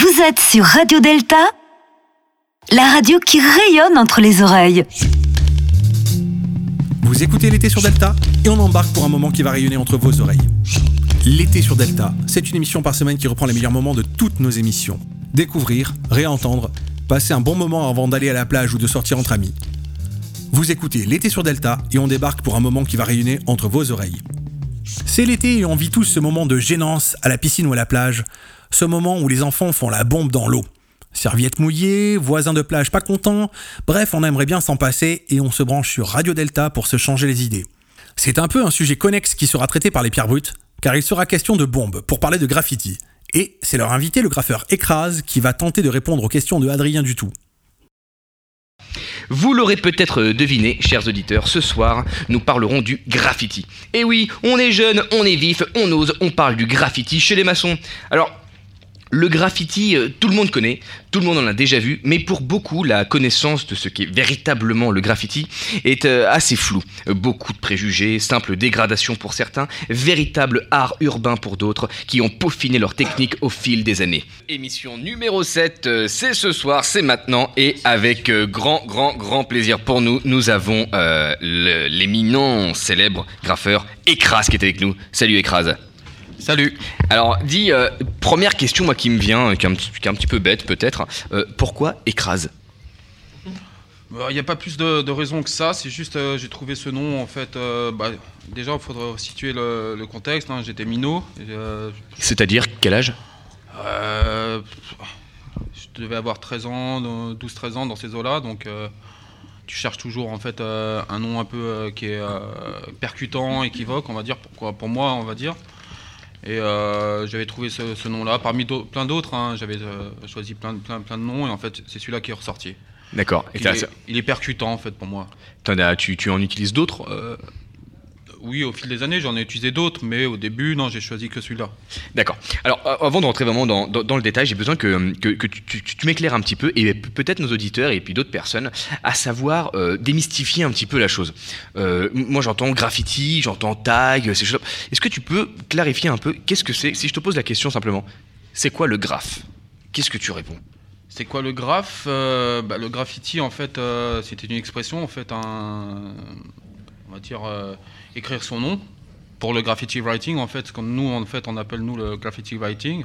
Vous êtes sur Radio Delta, la radio qui rayonne entre les oreilles. Vous écoutez l'été sur Delta et on embarque pour un moment qui va rayonner entre vos oreilles. L'été sur Delta, c'est une émission par semaine qui reprend les meilleurs moments de toutes nos émissions. Découvrir, réentendre, passer un bon moment avant d'aller à la plage ou de sortir entre amis. Vous écoutez l'été sur Delta et on débarque pour un moment qui va rayonner entre vos oreilles. C'est l'été et on vit tous ce moment de gênance à la piscine ou à la plage. Ce moment où les enfants font la bombe dans l'eau. Serviettes mouillées, voisins de plage pas contents, bref, on aimerait bien s'en passer et on se branche sur Radio Delta pour se changer les idées. C'est un peu un sujet connexe qui sera traité par les pierres brutes, car il sera question de bombes pour parler de graffiti. Et c'est leur invité, le graffeur Écrase, qui va tenter de répondre aux questions de Adrien Dutout. Vous l'aurez peut-être deviné, chers auditeurs, ce soir, nous parlerons du graffiti. Et oui, on est jeune, on est vif, on ose, on parle du graffiti chez les maçons. Alors, le graffiti, tout le monde connaît, tout le monde en a déjà vu, mais pour beaucoup, la connaissance de ce qu'est véritablement le graffiti est assez floue. Beaucoup de préjugés, simples dégradations pour certains, véritable art urbain pour d'autres, qui ont peaufiné leur technique au fil des années. Émission numéro 7, c'est ce soir, c'est maintenant, et avec grand plaisir pour nous, nous avons l'éminent, célèbre graffeur Écrase qui est avec nous. Salut Écrase. Salut. Alors, dis, première question moi qui me vient, qui est un petit peu bête peut-être, pourquoi Écrase ? Il n'y a pas plus de raison que ça, c'est juste j'ai trouvé ce nom en fait, déjà il faudrait situer le contexte, hein, j'étais minot. C'est-à-dire quel âge ? Je devais avoir 13 ans, 12-13 ans dans ces eaux-là, donc tu cherches toujours en fait un nom un peu qui est percutant, équivoque, on va dire, pour moi on va dire. Et j'avais trouvé ce nom-là, parmi plein d'autres, hein, j'avais choisi plein de noms, et en fait, c'est celui-là qui est ressorti. D'accord. Et il est percutant, en fait, pour moi. Tu en utilises d'autres Oui, au fil des années, j'en ai utilisé d'autres, mais au début, non, j'ai choisi que celui-là. D'accord. Alors, avant de rentrer vraiment dans le détail, j'ai besoin que tu m'éclaires un petit peu, et peut-être nos auditeurs et puis d'autres personnes, à savoir démystifier un petit peu la chose. Moi, j'entends graffiti, j'entends tag, ces choses. Est-ce que tu peux clarifier un peu qu'est-ce que c'est ? Si je te pose la question simplement, c'est quoi le graff ? Qu'est-ce que tu réponds ? C'est quoi le graff ? Le graffiti, en fait, c'était une expression, en fait, on va dire écrire son nom pour le graffiti writing en fait, comme nous en fait on appelle nous le graffiti writing,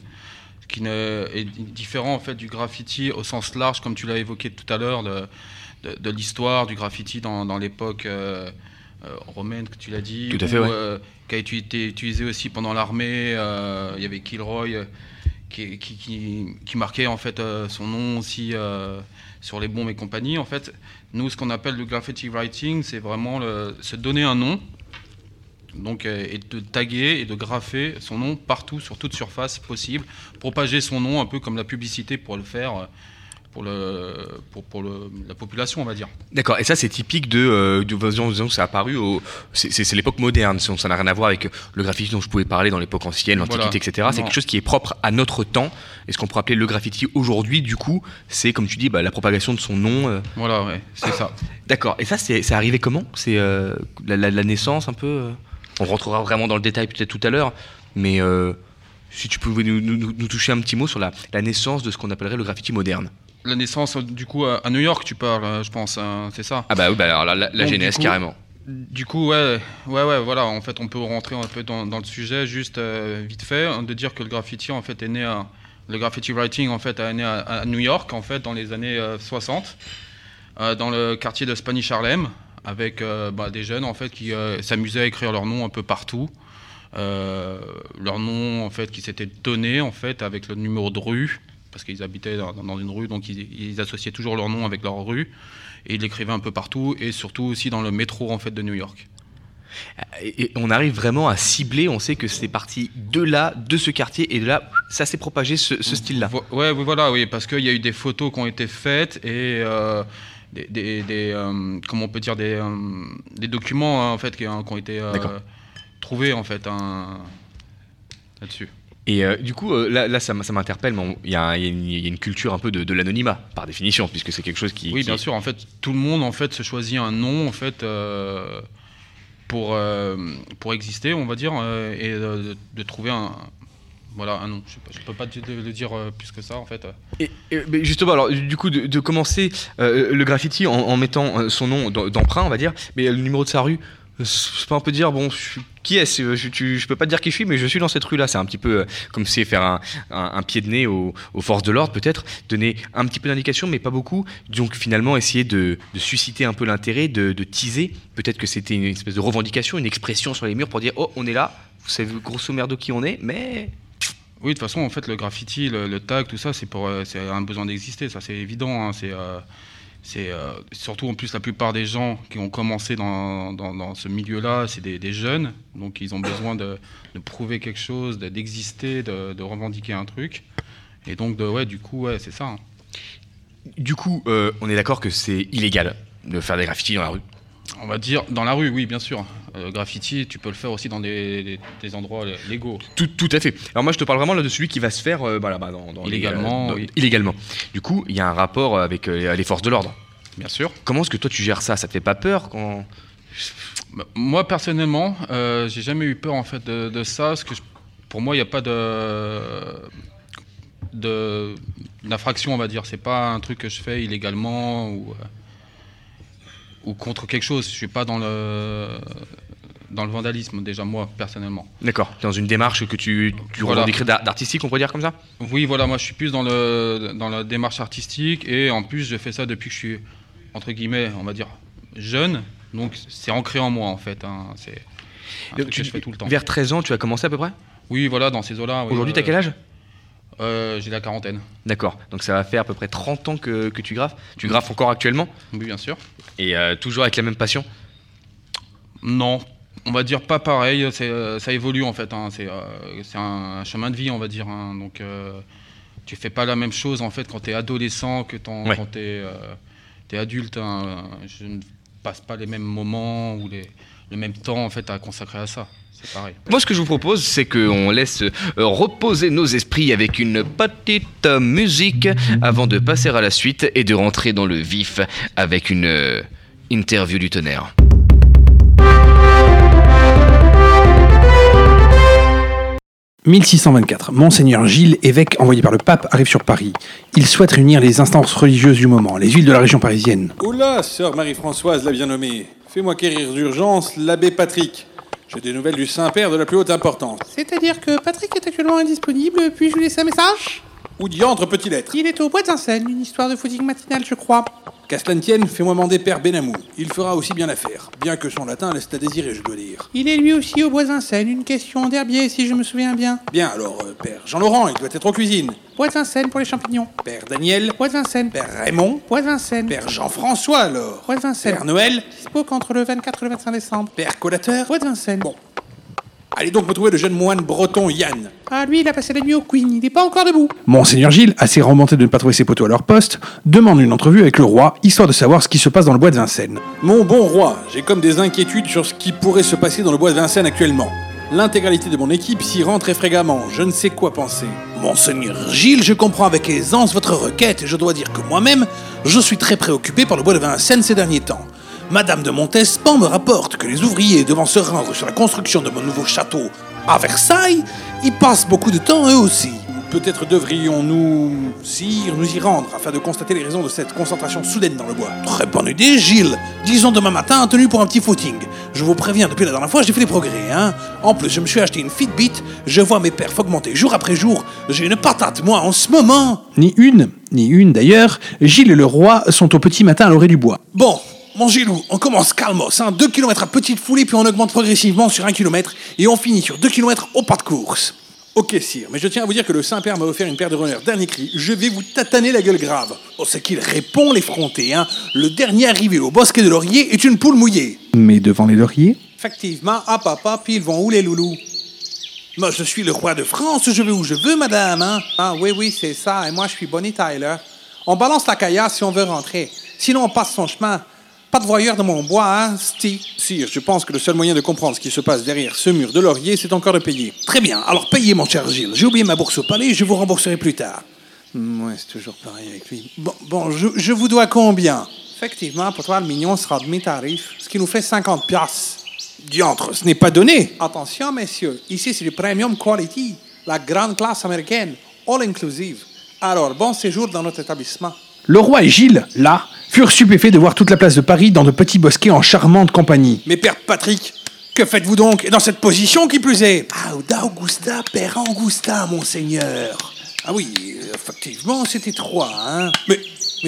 ce qui est différent en fait du graffiti au sens large comme tu l'as évoqué tout à l'heure de l'histoire du graffiti dans l'époque romaine que tu l'as dit, tout à fait, qui a été utilisé aussi pendant l'armée. Il y avait Kilroy qui marquait en fait son nom aussi sur les bombes et compagnie. En fait, nous, ce qu'on appelle le graffiti writing, c'est vraiment se donner un nom, donc, et de taguer et de graffer son nom partout, sur toute surface possible, propager son nom un peu comme la publicité pour le faire. Pour la population, on va dire. D'accord, et ça c'est typique disons que ça a apparu c'est l'époque moderne, ça n'a rien à voir avec le graffiti dont je pouvais parler dans l'époque ancienne, l'Antiquité, etc. Non. C'est quelque chose qui est propre à notre temps, et ce qu'on pourrait appeler le graffiti aujourd'hui, du coup, c'est comme tu dis, la propagation de son nom. Voilà, ouais, c'est ça. D'accord, et ça c'est arrivé comment ? C'est la naissance un peu On rentrera vraiment dans le détail peut-être tout à l'heure, mais si tu pouvais nous toucher un petit mot sur la naissance de ce qu'on appellerait le graffiti moderne. La naissance, du coup, à New York, tu parles, je pense, hein, c'est ça ? Ah bah oui, alors la genèse, carrément. Du coup, ouais, voilà, en fait, on peut rentrer un peu dans le sujet, juste vite fait, de dire que le graffiti, en fait, le graffiti writing, en fait, est né à New York, en fait, dans les années 60, dans le quartier de Spanish Harlem, avec des jeunes, en fait, qui s'amusaient à écrire leur nom un peu partout. Leur nom, en fait, qui s'était donné, en fait, avec le numéro de rue, parce qu'ils habitaient dans une rue, donc ils associaient toujours leur nom avec leur rue, et ils l'écrivaient un peu partout, et surtout aussi dans le métro en fait, de New York. Et on arrive vraiment à cibler, on sait que c'est parti de là, de ce quartier, et de là, ça s'est propagé ce style-là. Oui, parce qu'il y a eu des photos qui ont été faites, et des documents hein, en fait, qui ont été trouvés en fait, là-dessus. Et du coup, là ça m'interpelle, mais il y a une culture un peu de l'anonymat, par définition, puisque c'est quelque chose qui... Oui, bien sûr, en fait, tout le monde en fait, se choisit un nom en fait, pour exister, on va dire, et de trouver Voilà, un nom. Je ne peux pas le dire plus que ça, en fait. Mais justement, alors, du coup, de commencer le graffiti en mettant son nom d'emprunt, on va dire, mais le numéro de sa rue, c'est pas un peu dire, bon, qui est-ce ? Je peux pas te dire qui je suis, mais je suis dans cette rue-là. C'est un petit peu comme c'est faire un pied de nez aux forces de l'ordre, peut-être, donner un petit peu d'indication, mais pas beaucoup. Donc finalement, essayer de susciter un peu l'intérêt, de teaser. Peut-être que c'était une espèce de revendication, une expression sur les murs pour dire, oh, on est là, vous savez grosso merdo qui on est, mais... Oui, de toute façon, en fait, le graffiti, le tag, tout ça, c'est un besoin d'exister, ça c'est évident, hein, c'est surtout en plus la plupart des gens qui ont commencé dans ce milieu-là, c'est des jeunes, donc ils ont besoin de prouver quelque chose, d'exister, de revendiquer un truc, et donc du coup, c'est ça. Hein. Du coup, on est d'accord que c'est illégal de faire des graffitis dans la rue ? On va dire dans la rue, oui, bien sûr. Graffiti, tu peux le faire aussi dans des endroits légaux. Tout à fait. Alors moi, je te parle vraiment là de celui qui va se faire illégalement. Du coup, il y a un rapport avec les forces de l'ordre. Bien sûr. Comment est-ce que toi, tu gères ça ? Ça te fait pas peur quand... Moi, personnellement, j'ai jamais eu peur en fait de ça, parce que pour moi, il n'y a pas de d'infraction, on va dire. C'est pas un truc que je fais illégalement ou contre quelque chose, je suis pas dans le vandalisme, déjà, moi, personnellement. D'accord, dans une démarche que tu revendiquerais d'artistique, on pourrait dire comme ça ? Oui, voilà, moi je suis plus dans la démarche artistique, et en plus je fais ça depuis que je suis, entre guillemets, on va dire, jeune, donc c'est ancré en moi en fait, hein. C'est un truc que je fais tout le temps. Vers 13 ans, tu as commencé à peu près ? Oui, voilà, dans ces eaux-là. Oui. Aujourd'hui, t'as quel âge ? J'ai la quarantaine. D'accord, donc ça va faire à peu près 30 ans que tu graffes. Tu graffes encore actuellement ? Oui, bien sûr. Et toujours avec la même passion ? Non, on va dire pas pareil, ça évolue en fait, hein. C'est un chemin de vie, on va dire, hein. Donc tu fais pas la même chose en fait quand t'es adolescent que quand t'es adulte, hein. Je ne passe pas les mêmes moments ou le même temps en fait à consacrer à ça. C'est pareil. Moi, ce que je vous propose, c'est qu'on laisse reposer nos esprits avec une petite musique avant de passer à la suite et de rentrer dans le vif avec une interview du tonnerre. « 1624. Monseigneur Gilles, évêque envoyé par le pape, arrive sur Paris. Il souhaite réunir les instances religieuses du moment, les huiles de la région parisienne. »« Oula, sœur Marie-Françoise, la bien nommée. Fais-moi quérir d'urgence l'abbé Patrick. » J'ai des nouvelles du Saint-Père de la plus haute importance. C'est-à-dire que Patrick est actuellement indisponible, puis-je lui laisser un message ? Où diantre peut-il être ? Il est au Bois de Vincennes, une histoire de footing matinale, je crois. Castantienne, fais-moi demander Père Benamou. Il fera aussi bien l'affaire, bien que son latin laisse à désirer, je dois dire. Il est lui aussi au Bois de Vincennes, une question d'herbier, si je me souviens bien. Bien, alors, Père Jean-Laurent, il doit être en cuisine. Bois de Vincennes pour les champignons. Père Daniel. Bois de Vincennes. Père Raymond. Bois de Vincennes. Père Jean-François, alors. Bois de Vincennes. Père Noël. Dispo qu'entre le 24 et le 25 décembre. Père Collateur. Bois de Vincennes. Bon. Allez donc me trouver le jeune moine breton Yann. Ah, lui, il a passé la nuit au Queen, il n'est pas encore debout. Monseigneur Gilles, assez remonté de ne pas trouver ses poteaux à leur poste, demande une entrevue avec le roi, histoire de savoir ce qui se passe dans le Bois de Vincennes. Mon bon roi, j'ai comme des inquiétudes sur ce qui pourrait se passer dans le Bois de Vincennes actuellement. L'intégralité de mon équipe s'y rend très fréquemment, je ne sais quoi penser. Monseigneur Gilles, je comprends avec aisance votre requête, et je dois dire que moi-même, je suis très préoccupé par le Bois de Vincennes ces derniers temps. Madame de Montespan me rapporte que les ouvriers devant se rendre sur la construction de mon nouveau château à Versailles, y passent beaucoup de temps eux aussi. Peut-être devrions-nous, sire, nous y rendre afin de constater les raisons de cette concentration soudaine dans le bois. Très bonne idée, Gilles. Disons demain matin, tenue pour un petit footing. Je vous préviens, depuis la dernière fois, j'ai fait des progrès, hein. En plus, je me suis acheté une Fitbit, je vois mes perfs augmenter jour après jour. J'ai une patate, moi, en ce moment. Ni une d'ailleurs. Gilles et le roi sont au petit matin à l'orée du bois. Bon. Mon Gilou, on commence calmos, hein, 2 km à petite foulée, puis on augmente progressivement sur 1 km, et on finit sur 2 km au pas de course. Ok, sire, mais je tiens à vous dire que le Saint-Père m'a offert une paire de runners dernier cri, je vais vous tataner la gueule grave. Oh, c'est qu'il répond l'effronté, hein. Le dernier arrivé au bosquet de lauriers est une poule mouillée. Mais devant les lauriers ? Effectivement, à papa, puis ils vont où les loulous ? Moi, je suis le roi de France, je vais où je veux, madame, hein. Ah, oui, c'est ça, et moi, je suis Bonnie Tyler. On balance la caillasse si on veut rentrer, sinon on passe son chemin. Pas de voyeur dans mon bois, hein, Sti ? Sire, je pense que le seul moyen de comprendre ce qui se passe derrière ce mur de laurier, c'est encore de payer. Très bien, alors payez, mon cher Gilles. J'ai oublié ma bourse au palais, je vous rembourserai plus tard. Ouais, c'est toujours pareil avec lui. Bon, je vous dois combien ? Effectivement, pour toi, le mignon sera demi-tarif, ce qui nous fait 50 piastres. Diantre, ce n'est pas donné ! Attention, messieurs, ici c'est du premium quality. la grande classe américaine, all inclusive. Alors, bon séjour dans notre établissement. Le roi et Gilles, là, furent stupéfaits de voir toute la place de Paris dans de petits bosquets en charmante compagnie. Mais père Patrick, que faites-vous donc? Et dans cette position qui plus est? Auda Augusta, per Augusta, monseigneur. Ah oui, effectivement, c'est étroit, hein. Mais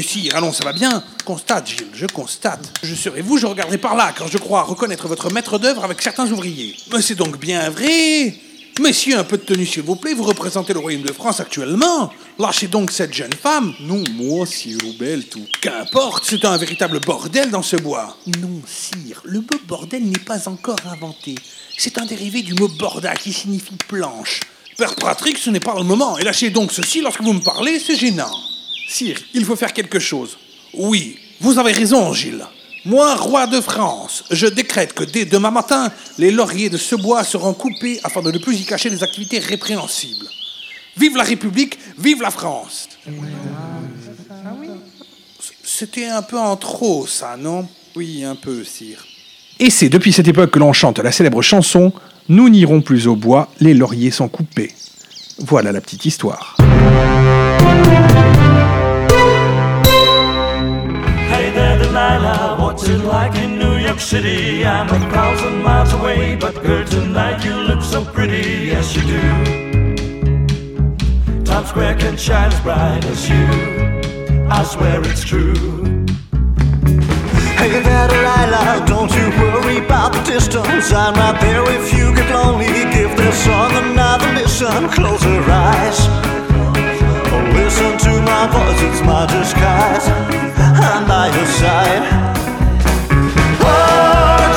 si, allons, ça va bien. Constate, Gilles, je constate. Je serais vous, je regardais par là, car je crois reconnaître votre maître d'œuvre avec certains ouvriers. Mais c'est donc bien vrai. Messieurs, un peu de tenue, s'il vous plaît, vous représentez le royaume de France actuellement. Lâchez donc cette jeune femme. Non, moi, sire, ou belle, tout. Qu'importe, c'est un véritable bordel dans ce bois. Non, sire, le mot bordel n'est pas encore inventé. C'est un dérivé du mot borda, qui signifie planche. Père Patrick, ce n'est pas le moment, et lâchez donc ceci lorsque vous me parlez, c'est gênant. Sire, il faut faire quelque chose. Oui, vous avez raison, Gilles. Moi, roi de France, je décrète que dès demain matin, les lauriers de ce bois seront coupés afin de ne plus y cacher des activités répréhensibles. Vive la République, vive la France. C'était un peu en trop, ça, non? Oui, un peu, sire. Et c'est depuis cette époque que l'on chante la célèbre chanson « Nous n'irons plus au bois, les lauriers sont coupés ». Voilà la petite histoire. What's it like in New York City? I'm 1,000 miles away, but girl, tonight you look so pretty, yes you do. Times Square can shine as bright as you, I swear it's true. Hey there Delilah, don't you worry about the distance, I'm right there if you get lonely, give this song another listen. Close your eyes, oh, listen to my voice, it's my disguise, I'm by your side.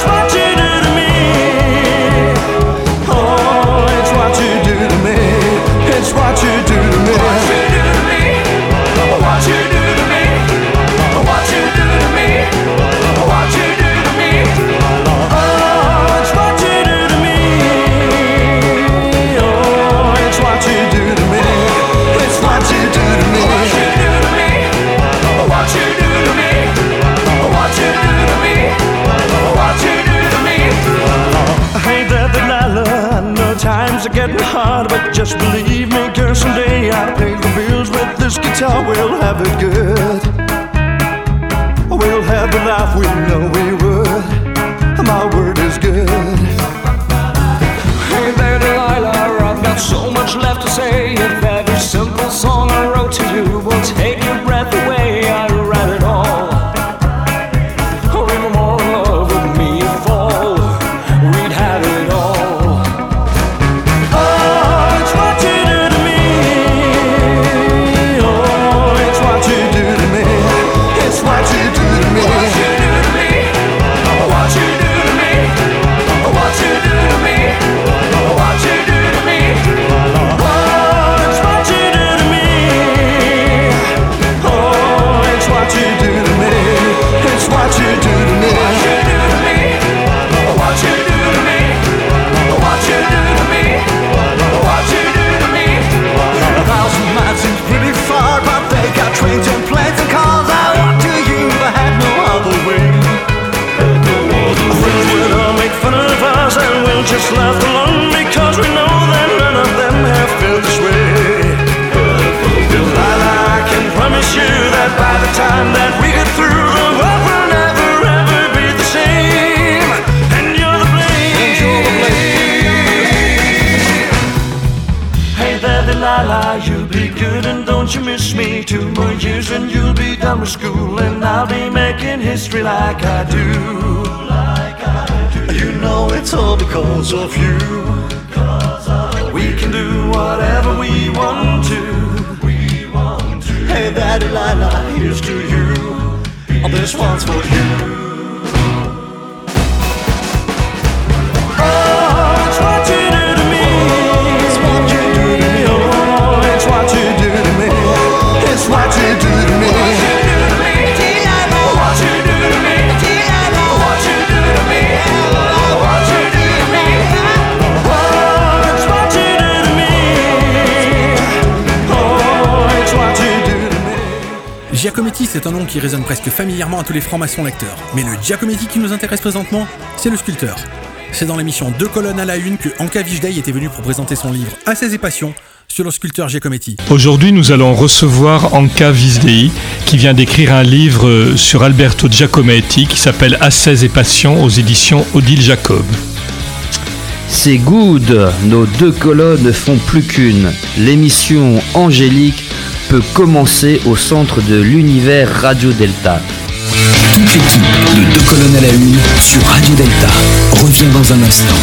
What you do to me, what you do to me, what you do to me, what you do to me, what you do to me, oh, it's what you do to me, oh, it's what you do to me, it's what you do to me, what you do to me, what you do to me, what you do to me, what you do to me. Hey there Delilah, I know times are getting hard, but just believe. Someday I'll pay the bills with this guitar. We'll have it good, we'll have the life we know we would. My word is good. Hey there Delilah, I've got so much left to say. If every simple song I wrote to you will take your breath away, I'd write it all. Or even more in love with me and fall, we'd have it all. Just left alone because we know that none of them have felt this way. Delilah, I can promise you that by the time that we get through, the world will never ever be the same. And you're the blame. And you're the blame. Hey there Delilah, you'll be good and don't you miss me. 2 more years and you'll be done with school, and I'll be making history like I do. It's all because of you. We can do whatever we want to. Hey there Delilah, here's to you. All this one's for you. Giacometti, c'est un nom qui résonne presque familièrement à tous les francs-maçons lecteurs. Mais le Giacometti qui nous intéresse présentement, c'est le sculpteur. C'est dans l'émission Deux colonnes à la une que Anka Visdei était venue pour présenter son livre Assaise et Passion sur le sculpteur Giacometti. Aujourd'hui, nous allons recevoir Anka Visdei qui vient d'écrire un livre sur Alberto Giacometti qui s'appelle Assaise et Passion aux éditions Odile Jacob. C'est good, nos deux colonnes ne font plus qu'une. L'émission angélique peut commencer au centre de l'univers Radio Delta. Toute l'équipe de Deux colonnes à la une sur Radio Delta revient dans un instant.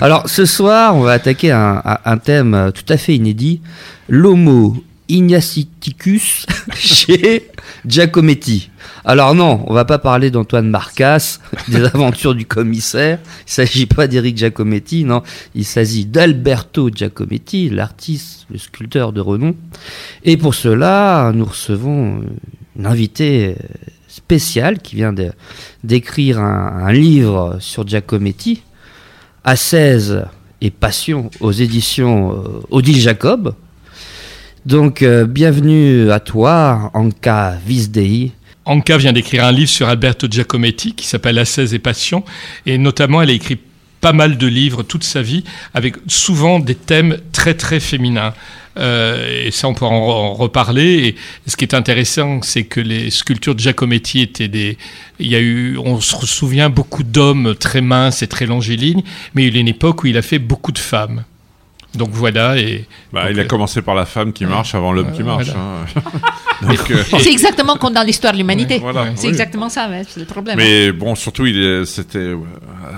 Alors ce soir, on va attaquer un thème tout à fait inédit, l'homo ignaciticus chez Giacometti. Alors non, on va pas parler d'Antoine Marcasse, des aventures du commissaire, il s'agit pas d'Éric Giacometti, non, il s'agit d'Alberto Giacometti, l'artiste, le sculpteur de renom. Et pour cela, nous recevons une invitée spéciale qui vient d'écrire un livre sur Giacometti, Assaise et Passion aux éditions Odile Jacob. Donc, bienvenue à toi, Anka Visdei. Anka vient d'écrire un livre sur Alberto Giacometti qui s'appelle Assaise et Passion. Et notamment, elle a écrit pas mal de livres toute sa vie, avec souvent des thèmes très, très féminins. Et ça, on peut en reparler. Et ce qui est intéressant, c'est que les sculptures de Giacometti étaient des... on se souvient beaucoup d'hommes très minces et très longilignes, mais il y a eu une époque où il a fait beaucoup de femmes. Donc voilà. Donc, il a commencé par la femme qui marche avant l'homme qui marche. Voilà. Hein. C'est exactement comme dans l'histoire de l'humanité. Voilà, c'est exactement ça, c'est le problème. Mais bon, surtout, c'était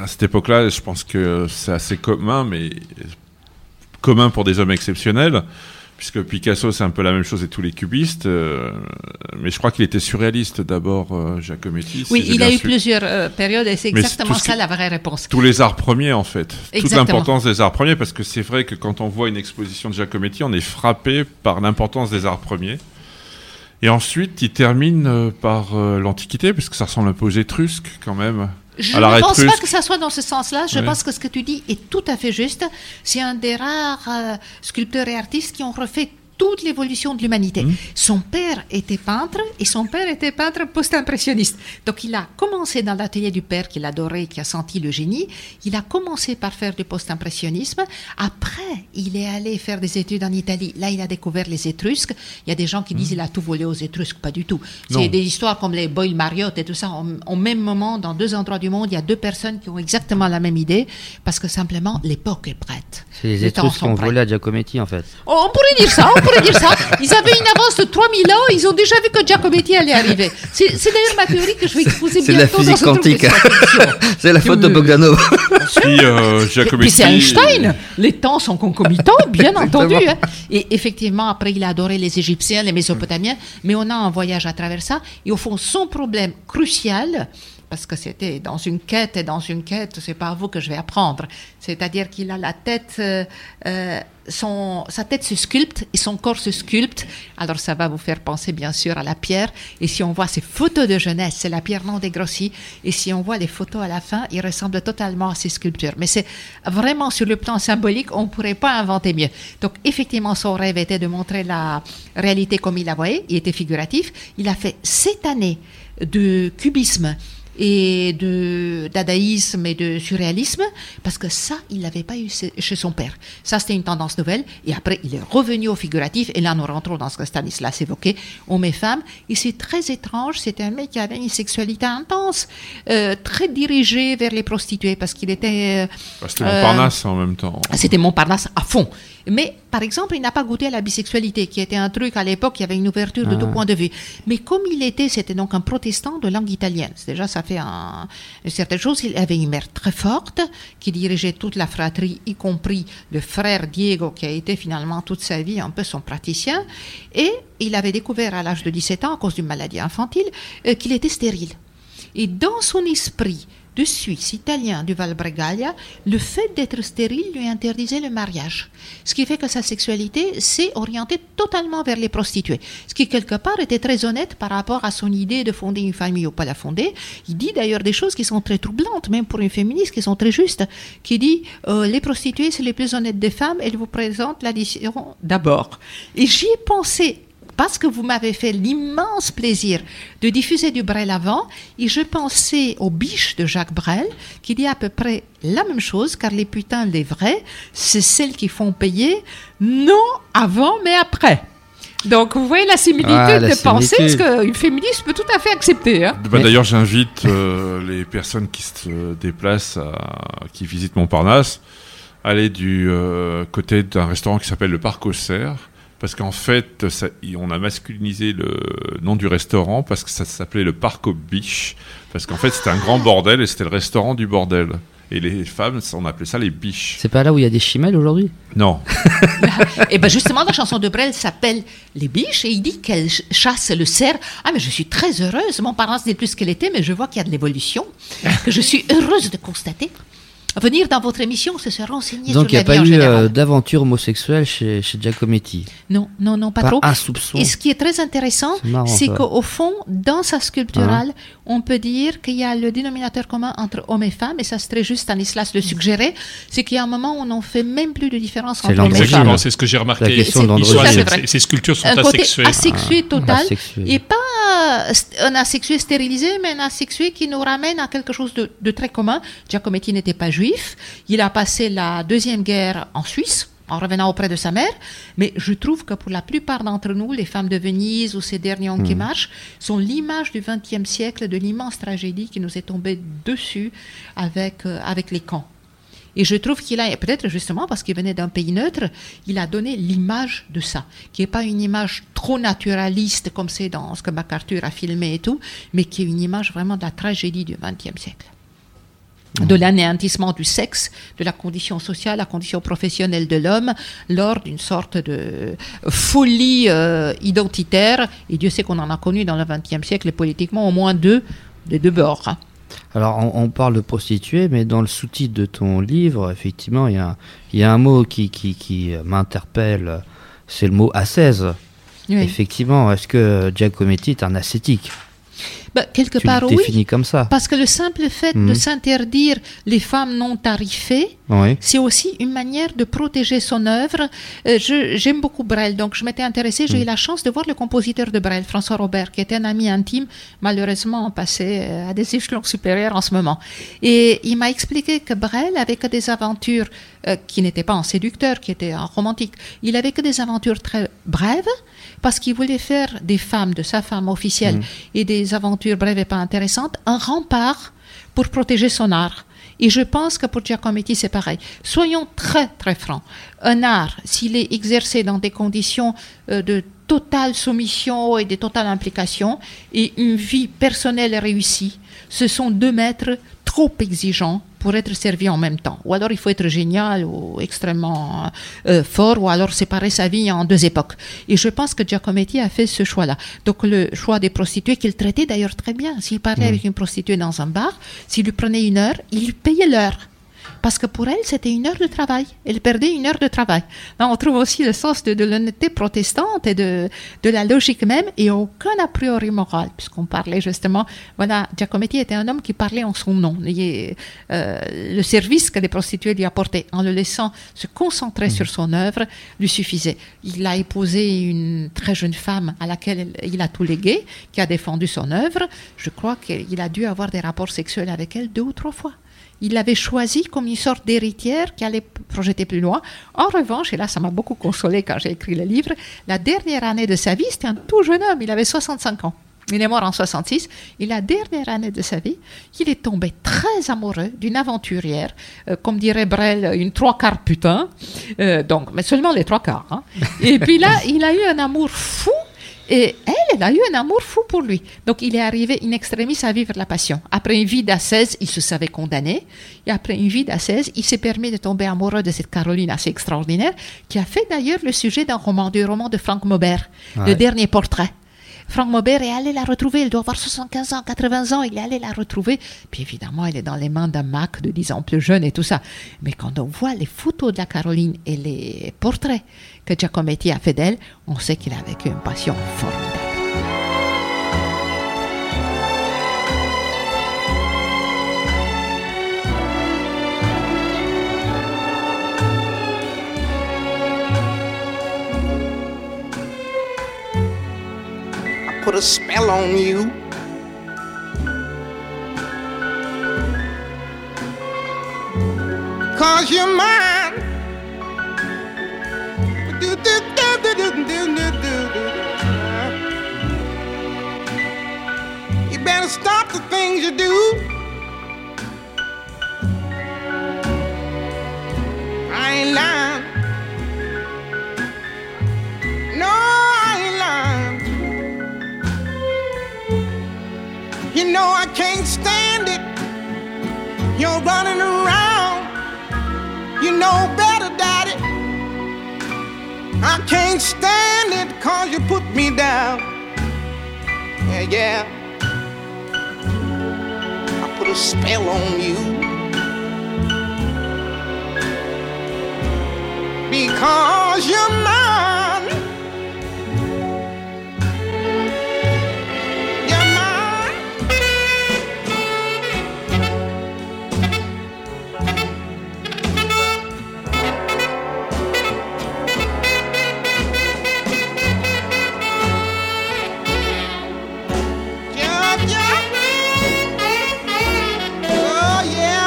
à cette époque-là, je pense que c'est assez commun, mais commun pour des hommes exceptionnels, puisque Picasso, c'est un peu la même chose et tous les cubistes. Mais je crois qu'il était surréaliste d'abord, Giacometti. Oui, il a eu plusieurs périodes et c'est exactement ça la vraie réponse. Tous les arts premiers, en fait. Exactement. Toute l'importance des arts premiers, parce que c'est vrai que quand on voit une exposition de Giacometti, on est frappé par l'importance des arts premiers. Et ensuite, il termine par l'Antiquité, parce que ça ressemble un peu aux Étrusques, quand même. Je ne pense pas que ça soit dans ce sens-là. Je pense que ce que tu dis est tout à fait juste. C'est un des rares sculpteurs et artistes qui ont refait toute l'évolution de l'humanité. Son père était peintre et son père était peintre post-impressionniste. Donc il a commencé dans l'atelier du père qu'il adorait, qui a senti le génie. Il a commencé par faire du post-impressionnisme. Après, il est allé faire des études en Italie. Là, il a découvert les Étrusques. Il y a des gens qui disent qu'il a tout volé aux Étrusques. Pas du tout. Non. C'est des histoires comme les Boyle Marriott et tout ça. Au même moment, dans deux endroits du monde, il y a deux personnes qui ont exactement la même idée parce que simplement, l'époque est prête. C'est les Étrusques qui ont volé à Giacometti, en fait. On pourrait dire ça. Ils avaient une avance de 3000 ans, ils ont déjà vu que Giacometti allait arriver. C'est d'ailleurs ma théorie que je vais exposer bientôt dans ce truc. C'est la physique quantique. C'est la faute de Bogdanov. Puis c'est Einstein. Les temps sont concomitants, bien entendu. Hein. Et effectivement, après, il a adoré les Égyptiens, les Mésopotamiens, mais on a un voyage à travers ça. Et au fond, son problème crucial... parce que c'était dans une quête, c'est pas à vous que je vais apprendre. C'est-à-dire qu'il a la tête, sa tête se sculpte et son corps se sculpte. Alors ça va vous faire penser bien sûr à la pierre. Et si on voit ces photos de jeunesse, c'est la pierre non dégrossie. Et si on voit les photos à la fin, ils ressemblent totalement à ces sculptures. Mais c'est vraiment sur le plan symbolique, on ne pourrait pas inventer mieux. Donc effectivement, son rêve était de montrer la réalité comme il la voyait. Il était figuratif. Il a fait 7 années de cubisme et de dadaïsme et de surréalisme, parce que ça, il l'avait pas eu chez son père. Ça, c'était une tendance nouvelle, et après, il est revenu au figuratif, et là, nous rentrons dans ce que Stanislas évoquait, homme et femme, et c'est très étrange, c'était un mec qui avait une sexualité intense, très dirigée vers les prostituées, parce qu'il était... c'était Montparnasse en même temps. C'était Montparnasse à fond. Mais, par exemple, il n'a pas goûté à la bisexualité, qui était un truc, à l'époque, il y avait une ouverture de tout point de vue. Mais comme c'était donc un protestant de langue italienne. Déjà, ça fait certaines choses. Il avait une mère très forte, qui dirigeait toute la fratrie, y compris le frère Diego, qui a été finalement toute sa vie un peu son praticien. Et il avait découvert à l'âge de 17 ans, à cause d'une maladie infantile, qu'il était stérile. Et dans son esprit... de Suisse, italien, du Val Bregaglia, le fait d'être stérile lui interdisait le mariage. Ce qui fait que sa sexualité s'est orientée totalement vers les prostituées. Ce qui, quelque part, était très honnête par rapport à son idée de fonder une famille ou pas la fonder. Il dit d'ailleurs des choses qui sont très troublantes, même pour une féministe, qui sont très justes, qui dit « Les prostituées, c'est les plus honnêtes des femmes, elles vous présentent l'addition d'abord ». Et j'y ai pensé parce que vous m'avez fait l'immense plaisir de diffuser du Brel avant, et je pensais aux Biches de Jacques Brel, qu'il y a à peu près la même chose, car les putains, les vrais, c'est celles qui font payer, non avant mais après. Donc vous voyez la similitude de pensée, parce qu'une féministe peut tout à fait accepter. Hein. Bah, d'ailleurs j'invite les personnes qui se déplacent, qui visitent Montparnasse, à aller du côté d'un restaurant qui s'appelle le Parc aux Serres, parce qu'en fait on a masculinisé le nom du restaurant parce que ça s'appelait le Parc aux Biches, parce qu'en fait c'était un grand bordel et c'était le restaurant du bordel. Et les femmes, on appelait ça les biches. C'est pas là où il y a des chimelles aujourd'hui ? Non. Et bien justement, la chanson de Brel s'appelle Les Biches et il dit qu'elle chasse le cerf. Ah, mais je suis très heureuse. Mon parent n'est plus ce qu'elle était, mais je vois qu'il y a de l'évolution, que je suis heureuse de constater. Venir dans votre émission, c'est se renseigner donc, sur la vie en général. Donc il n'y a pas eu d'aventure homosexuelle chez Giacometti ? Non, non, non, pas trop. Un soupçon. Et ce qui est très intéressant, c'est qu'au fond, dans sa sculpturale, on peut dire qu'il y a le dénominateur commun entre hommes et femmes, et ça serait juste Stanislas de suggérer, c'est qu'il y a un moment où on n'en fait même plus de différence entre hommes et femmes. C'est ce que j'ai remarqué. La question d'androgyne. Ces sculptures sont asexuées. Asexué total, et pas un asexué stérilisé, mais un asexué qui nous ramène à quelque chose de très commun. Giacometti n'était pas juif. Il a passé la Deuxième Guerre en Suisse, en revenant auprès de sa mère. Mais je trouve que pour la plupart d'entre nous, les femmes de Venise ou ces derniers qui marchent, sont l'image du XXe siècle de l'immense tragédie qui nous est tombée dessus avec les camps. Et je trouve qu'il a, peut-être justement parce qu'il venait d'un pays neutre, il a donné l'image de ça, qui n'est pas une image trop naturaliste comme c'est dans ce que MacArthur a filmé et tout, mais qui est une image vraiment de la tragédie du XXe siècle. De l'anéantissement du sexe, de la condition sociale, la condition professionnelle de l'homme, lors d'une sorte de folie identitaire. Et Dieu sait qu'on en a connu dans le XXe siècle, et politiquement, au moins deux des deux bords. Alors, on parle de prostituée, mais dans le sous-titre de ton livre, effectivement, il y a un mot qui m'interpelle, c'est le mot ascèse. Oui. Effectivement, est-ce que Giacometti est un ascétique ? Bah, quelque part, oui, comme ça. Parce que le simple fait de s'interdire les femmes non tarifées, c'est aussi une manière de protéger son œuvre. J'aime beaucoup Brel, donc je m'étais intéressée, j'ai eu la chance de voir le compositeur de Brel, François Robert, qui était un ami intime, malheureusement passé à des échelons supérieurs en ce moment. Et il m'a expliqué que Brel avait que des aventures qui n'étaient pas en séducteur, qui étaient en romantique. Il avait que des aventures très brèves, parce qu'il voulait faire des femmes, de sa femme officielle, et des aventures brèves et pas intéressantes, un rempart pour protéger son art. Et je pense que pour Giacometti, c'est pareil. Soyons très, très francs. Un art, s'il est exercé dans des conditions de totale soumission et de totale implication, et une vie personnelle réussie, ce sont deux maîtres trop exigeants pour être servi en même temps. Ou alors il faut être génial ou extrêmement fort, ou alors séparer sa vie en deux époques. Et je pense que Giacometti a fait ce choix-là. Donc le choix des prostituées, qu'il traitait d'ailleurs très bien. S'il parlait avec une prostituée dans un bar, s'il lui prenait une heure, il lui payait l'heure. Parce que pour elle, c'était une heure de travail. Elle perdait une heure de travail. Là, on trouve aussi le sens de l'honnêteté protestante et de la logique même, et aucun a priori moral, puisqu'on parlait justement... Voilà, Giacometti était un homme qui parlait en son nom. Le service que les prostituées lui apportaient, en le laissant se concentrer sur son œuvre, lui suffisait. Il a épousé une très jeune femme à laquelle il a tout légué, qui a défendu son œuvre. Je crois qu'il a dû avoir des rapports sexuels avec elle 2 ou 3 fois. Il l'avait choisie comme une sorte d'héritière qui allait projeter plus loin. En revanche, et là ça m'a beaucoup consolée quand j'ai écrit le livre, la dernière année de sa vie, c'était un tout jeune homme, il avait 65 ans. Il est mort en 66, et la dernière année de sa vie, il est tombé très amoureux d'une aventurière, comme dirait Brel, une 3/4 putain, donc, mais seulement les 3/4. Hein. Et puis là, il a eu un amour fou, et elle a eu un amour fou pour lui. Donc il est arrivé in extremis à vivre la passion. Après une vie d'ascèse, il se savait condamné. Et après une vie d'ascèse, il s'est permis de tomber amoureux de cette Caroline assez extraordinaire, qui a fait d'ailleurs le sujet du roman de Franck Maubert, Le dernier portrait. Franck Maubert est allé la retrouver, elle doit avoir 75 ans, 80 ans, il est allé la retrouver. Puis évidemment, elle est dans les mains d'un Mac de 10 ans plus jeune et tout ça. Mais quand on voit les photos de la Caroline et les portraits que Giacometti a fait d'elle, on sait qu'il a vécu une passion formidable. put a spell on you. Cause you're mine. You better stop the things you do. I ain't lying. No, I ain't lying. You know I can't stand it. You're running around. You know better, Daddy. I can't stand it 'cause you put me down. Yeah, yeah. I put a spell on you. Because you're mine. You're mine. Yeah, yeah. Oh, yeah.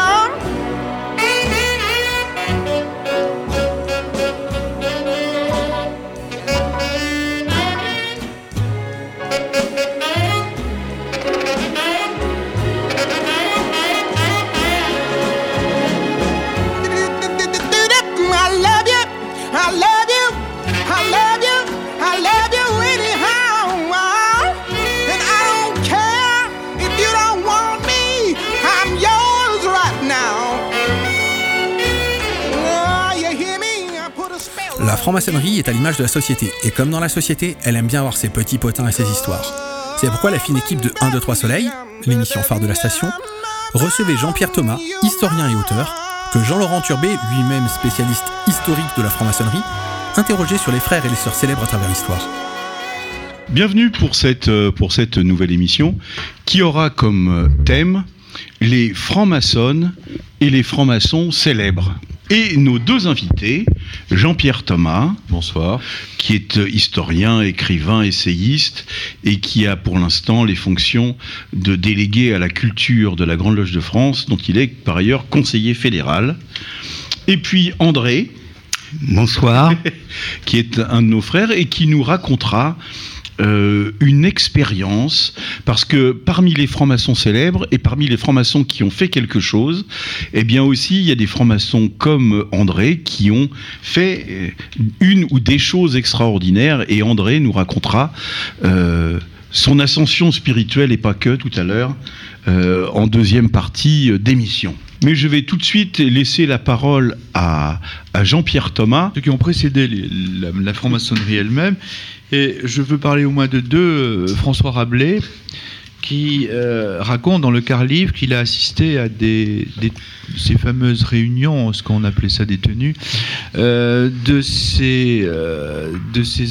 La franc-maçonnerie est à l'image de la société, et comme dans la société, elle aime bien avoir ses petits potins et ses histoires. C'est pourquoi la fine équipe de 1, 2, 3 Soleil, l'émission phare de la station, recevait Jean-Pierre Thomas, historien et auteur, que Jean-Laurent Turbet, lui-même spécialiste historique de la franc-maçonnerie, interrogeait sur les frères et les sœurs célèbres à travers l'histoire. Bienvenue pour cette nouvelle émission, qui aura comme thème les francs-maçons et les francs-maçons célèbres. Et nos deux invités, Jean-Pierre Thomas, bonsoir, qui est historien, écrivain, essayiste, et qui a pour l'instant les fonctions de délégué à la culture de la Grande Loge de France, dont il est par ailleurs conseiller fédéral. Et puis André, bonsoir, qui est un de nos frères et qui nous racontera une expérience, parce que parmi les francs-maçons célèbres et parmi les francs-maçons qui ont fait quelque chose, eh bien aussi il y a des francs-maçons comme André qui ont fait une ou des choses extraordinaires, et André nous racontera son ascension spirituelle, et pas que, tout à l'heure en deuxième partie d'émission. Mais je vais tout de suite laisser la parole à Jean-Pierre Thomas. Ceux qui ont précédé la franc-maçonnerie elle-même, et je veux parler au moins de deux, François Rabelais, qui raconte dans le quart livre qu'il a assisté à ces fameuses réunions, ce qu'on appelait ça des tenues, de ces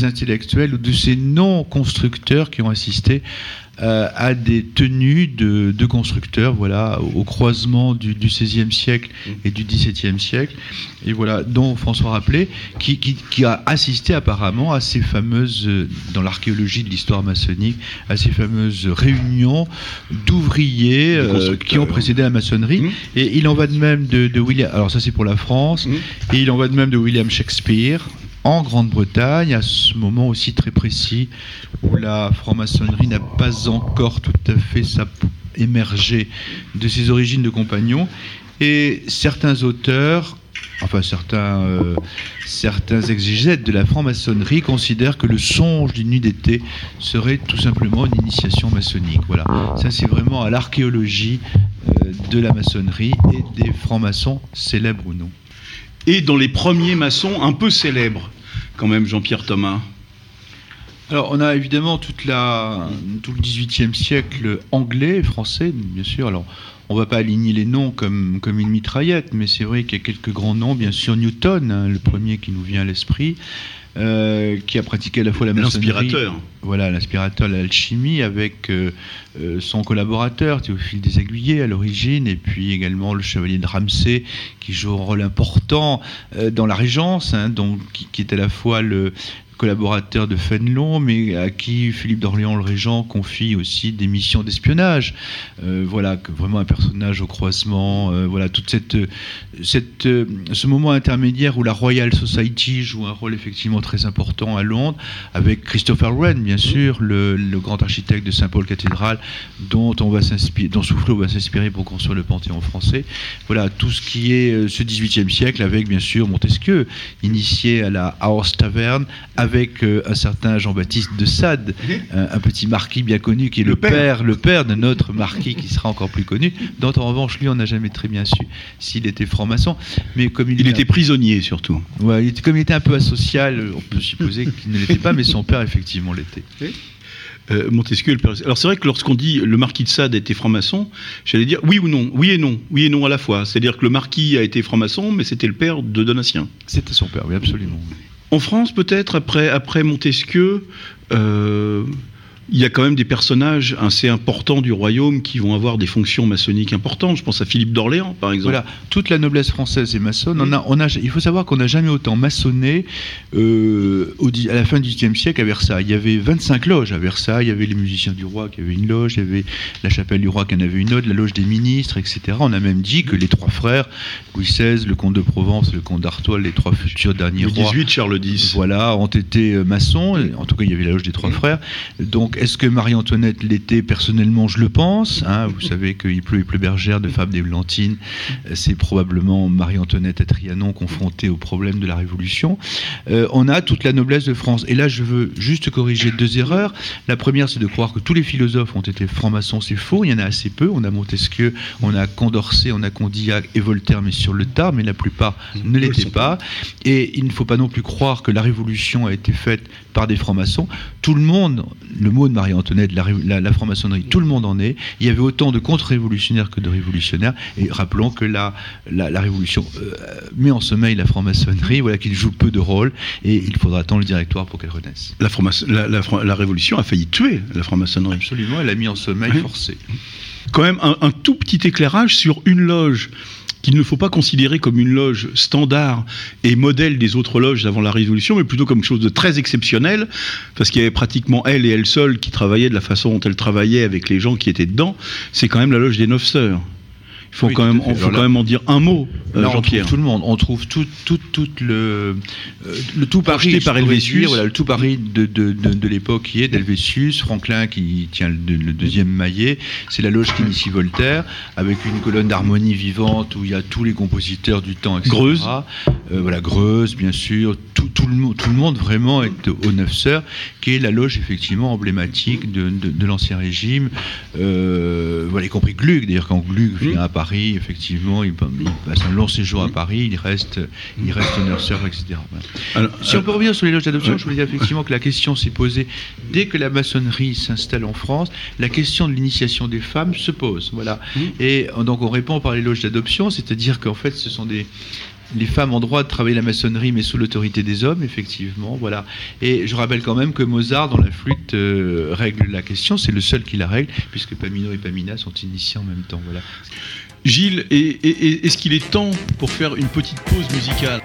intellectuels ou de ces non-constructeurs qui ont assisté à des tenues de constructeurs, voilà, au croisement du XVIe siècle et du XVIIe siècle, et voilà, dont François Rabelais, qui a assisté apparemment à ces fameuses, dans l'archéologie de l'histoire maçonnique, à ces fameuses réunions d'ouvriers qui ont précédé la maçonnerie, et il en va de même de William, alors ça c'est pour la France, et il en va de même de William Shakespeare, en Grande-Bretagne, à ce moment aussi très précis où la franc-maçonnerie n'a pas encore tout à fait émergé de ses origines de compagnons, et certains auteurs, enfin certains exégètes de la franc-maçonnerie considèrent que le songe d'une nuit d'été serait tout simplement une initiation maçonnique. Voilà, ça c'est vraiment à l'archéologie de la maçonnerie et des francs-maçons célèbres ou non. Et dans les premiers maçons un peu célèbres, quand même, Jean-Pierre Thomas. Alors, on a évidemment tout le XVIIIe siècle anglais, français, bien sûr. Alors, on ne va pas aligner les noms comme une mitraillette, mais c'est vrai qu'il y a quelques grands noms, bien sûr. Newton, le premier qui nous vient à l'esprit, qui a pratiqué à la fois la maçonnerie... L'inspirateur. Voilà, l'inspirateur, l'alchimie, avec son collaborateur, Théophile des Aiguillés à l'origine, et puis également le chevalier de Ramsay, qui joue un rôle important dans la Régence, hein, donc, qui est à la fois le collaborateur de Fénelon, mais à qui Philippe d'Orléans le Régent confie aussi des missions d'espionnage. Voilà, que vraiment un personnage au croisement. Voilà, tout ce moment intermédiaire où la Royal Society joue un rôle effectivement très important à Londres, avec Christopher Wren, bien sûr, le grand architecte de Saint-Paul-Cathédrale, dont on va s'inspirer, dont Soufflot va s'inspirer pour construire le Panthéon français. Voilà, tout ce qui est ce XVIIIe siècle, avec bien sûr Montesquieu, initié à la Horse Taverne, avec un certain Jean-Baptiste de Sade, un petit marquis bien connu qui est le père d'un autre marquis qui sera encore plus connu, dont en revanche lui on n'a jamais très bien su s'il était franc-maçon, mais comme il était prisonnier surtout. Ouais, comme il était un peu asocial, on peut supposer qu'il ne l'était pas, mais son père effectivement l'était. Oui. Montesquieu. Alors c'est vrai que lorsqu'on dit le marquis de Sade était franc-maçon, j'allais dire oui ou non, oui et non à la fois. C'est-à-dire que le marquis a été franc-maçon, mais c'était le père de Donatien. C'était son père, oui, absolument. En France, peut-être, après Montesquieu, il y a quand même des personnages assez importants du royaume qui vont avoir des fonctions maçonniques importantes. Je pense à Philippe d'Orléans, par exemple. Voilà, toute la noblesse française est maçonne. Oui. Il faut savoir qu'on n'a jamais autant maçonné à la fin du XVIIIe siècle à Versailles. Il y avait 25 loges à Versailles. Il y avait les musiciens du roi qui avaient une loge, il y avait la chapelle du roi qui en avait une autre, la loge des ministres, etc. On a même dit que les trois frères, Louis XVI, le comte de Provence, le comte d'Artois, les trois futurs derniers rois... Louis XVIII, Charles X. Voilà, ont été maçons. En tout cas, il y avait la loge des trois frères. Donc, est-ce que Marie-Antoinette l'était? Personnellement, je le pense. Hein, vous savez que Il pleut bergère de Fabre des Blantynes. C'est probablement Marie-Antoinette à Trianon confrontée au problème de la Révolution. On a toute la noblesse de France. Et là, je veux juste corriger deux erreurs. La première, c'est de croire que tous les philosophes ont été francs-maçons. C'est faux. Il y en a assez peu. On a Montesquieu, on a Condorcet, on a Condillac et Voltaire, mais sur le tard. Mais la plupart ne l'étaient pas. Et il ne faut pas non plus croire que la Révolution a été faite par des francs-maçons. Tout le monde, le mot de Marie-Antoinette, la franc-maçonnerie, tout le monde en est. Il y avait autant de contre-révolutionnaires que de révolutionnaires. Et rappelons que la Révolution met en sommeil la franc-maçonnerie, voilà, qu'il joue peu de rôle, et il faudra attendre le Directoire pour qu'elle renaisse. La Révolution a failli tuer la franc-maçonnerie. Absolument, elle l'a mis en sommeil forcé. Quand même un tout petit éclairage sur une loge qu'il ne faut pas considérer comme une loge standard et modèle des autres loges avant la Révolution, mais plutôt comme quelque chose de très exceptionnel, parce qu'il y avait pratiquement elle et elle seule qui travaillait de la façon dont elle travaillait avec les gens qui étaient dedans. C'est quand même la Loge des Neuf Sœurs. Il faut, oui, quand même, quand même en dire un mot, là, Jean-Pierre. On trouve tout le monde, on trouve tout le tout Paris acheté par Helvétius. Voilà, le tout Paris de l'époque qui est d'Helvétius, Franklin qui tient le deuxième maillet. C'est la loge qui initie Voltaire, avec une colonne d'harmonie vivante où il y a tous les compositeurs du temps, etc. Greuze. Voilà, Greuze, bien sûr. Tout le monde vraiment est aux Neuf Sœurs, qui est la loge effectivement emblématique de l'Ancien Régime. Voilà, y compris Gluck. D'ailleurs, quand Gluck vient à Paris, effectivement, il passe un long séjour à Paris, il reste honneur sœur, etc. Alors, si on peut revenir sur les loges d'adoption, je voulais dire effectivement que la question s'est posée dès que la maçonnerie s'installe en France, la question de l'initiation des femmes se pose. Voilà. Et donc on répond par les loges d'adoption, c'est-à-dire qu'en fait ce sont les femmes ont droit de travailler la maçonnerie, mais sous l'autorité des hommes, effectivement. Voilà. Et je rappelle quand même que Mozart, dans la flûte, règle la question. C'est le seul qui la règle, puisque Pamino et Pamina sont initiés en même temps. Voilà. Gilles, est-ce qu'il est temps pour faire une petite pause musicale ?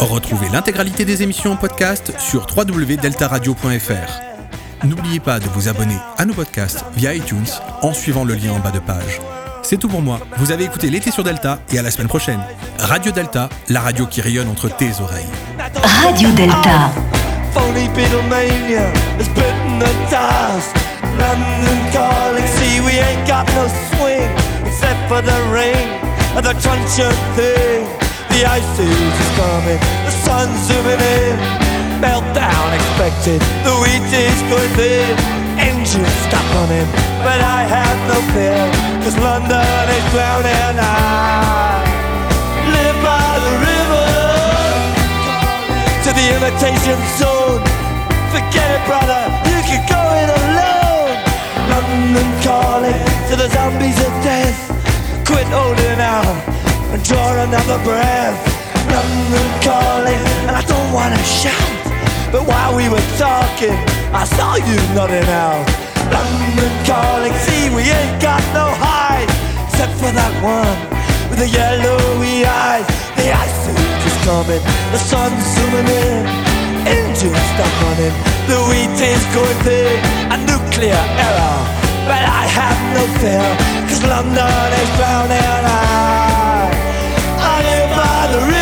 Retrouvez l'intégralité des émissions en podcast sur www.deltaradio.fr. N'oubliez pas de vous abonner à nos podcasts via iTunes en suivant le lien en bas de page. C'est tout pour moi. Vous avez écouté L'été sur Delta et à la semaine prochaine. Radio Delta, la radio qui rayonne entre tes oreilles. Radio Delta. The ice is coming, the sun's zooming in. Meltdown expected, the wheat is going thin. Engines stop running, but I have no fear, 'cause London is drowning. I live by the river, to the imitation zone. Forget it, brother, you can go in alone. London calling to the zombies of death. Quit holding out and draw another breath. London calling, and I don't wanna shout, but while we were talking, I saw you nodding out. London calling, see we ain't got no hide, except for that one with the yellowy eyes. The ice is coming, the sun's zooming in, engines stop running, the wheat is going thick, a nuclear error, but I have no fear, 'cause London is drowning and I live by the river.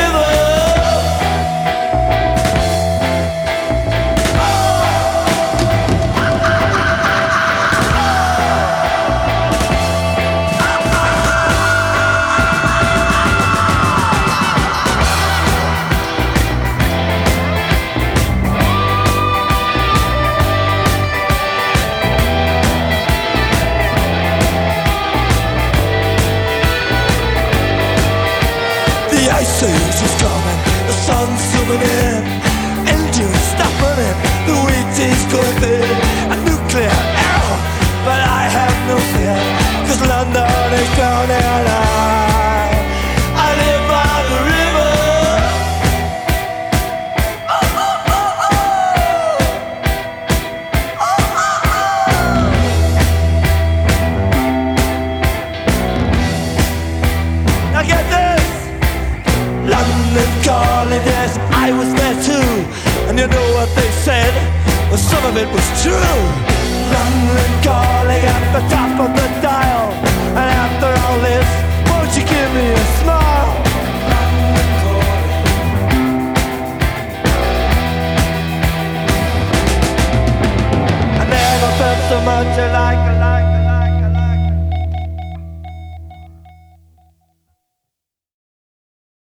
Much like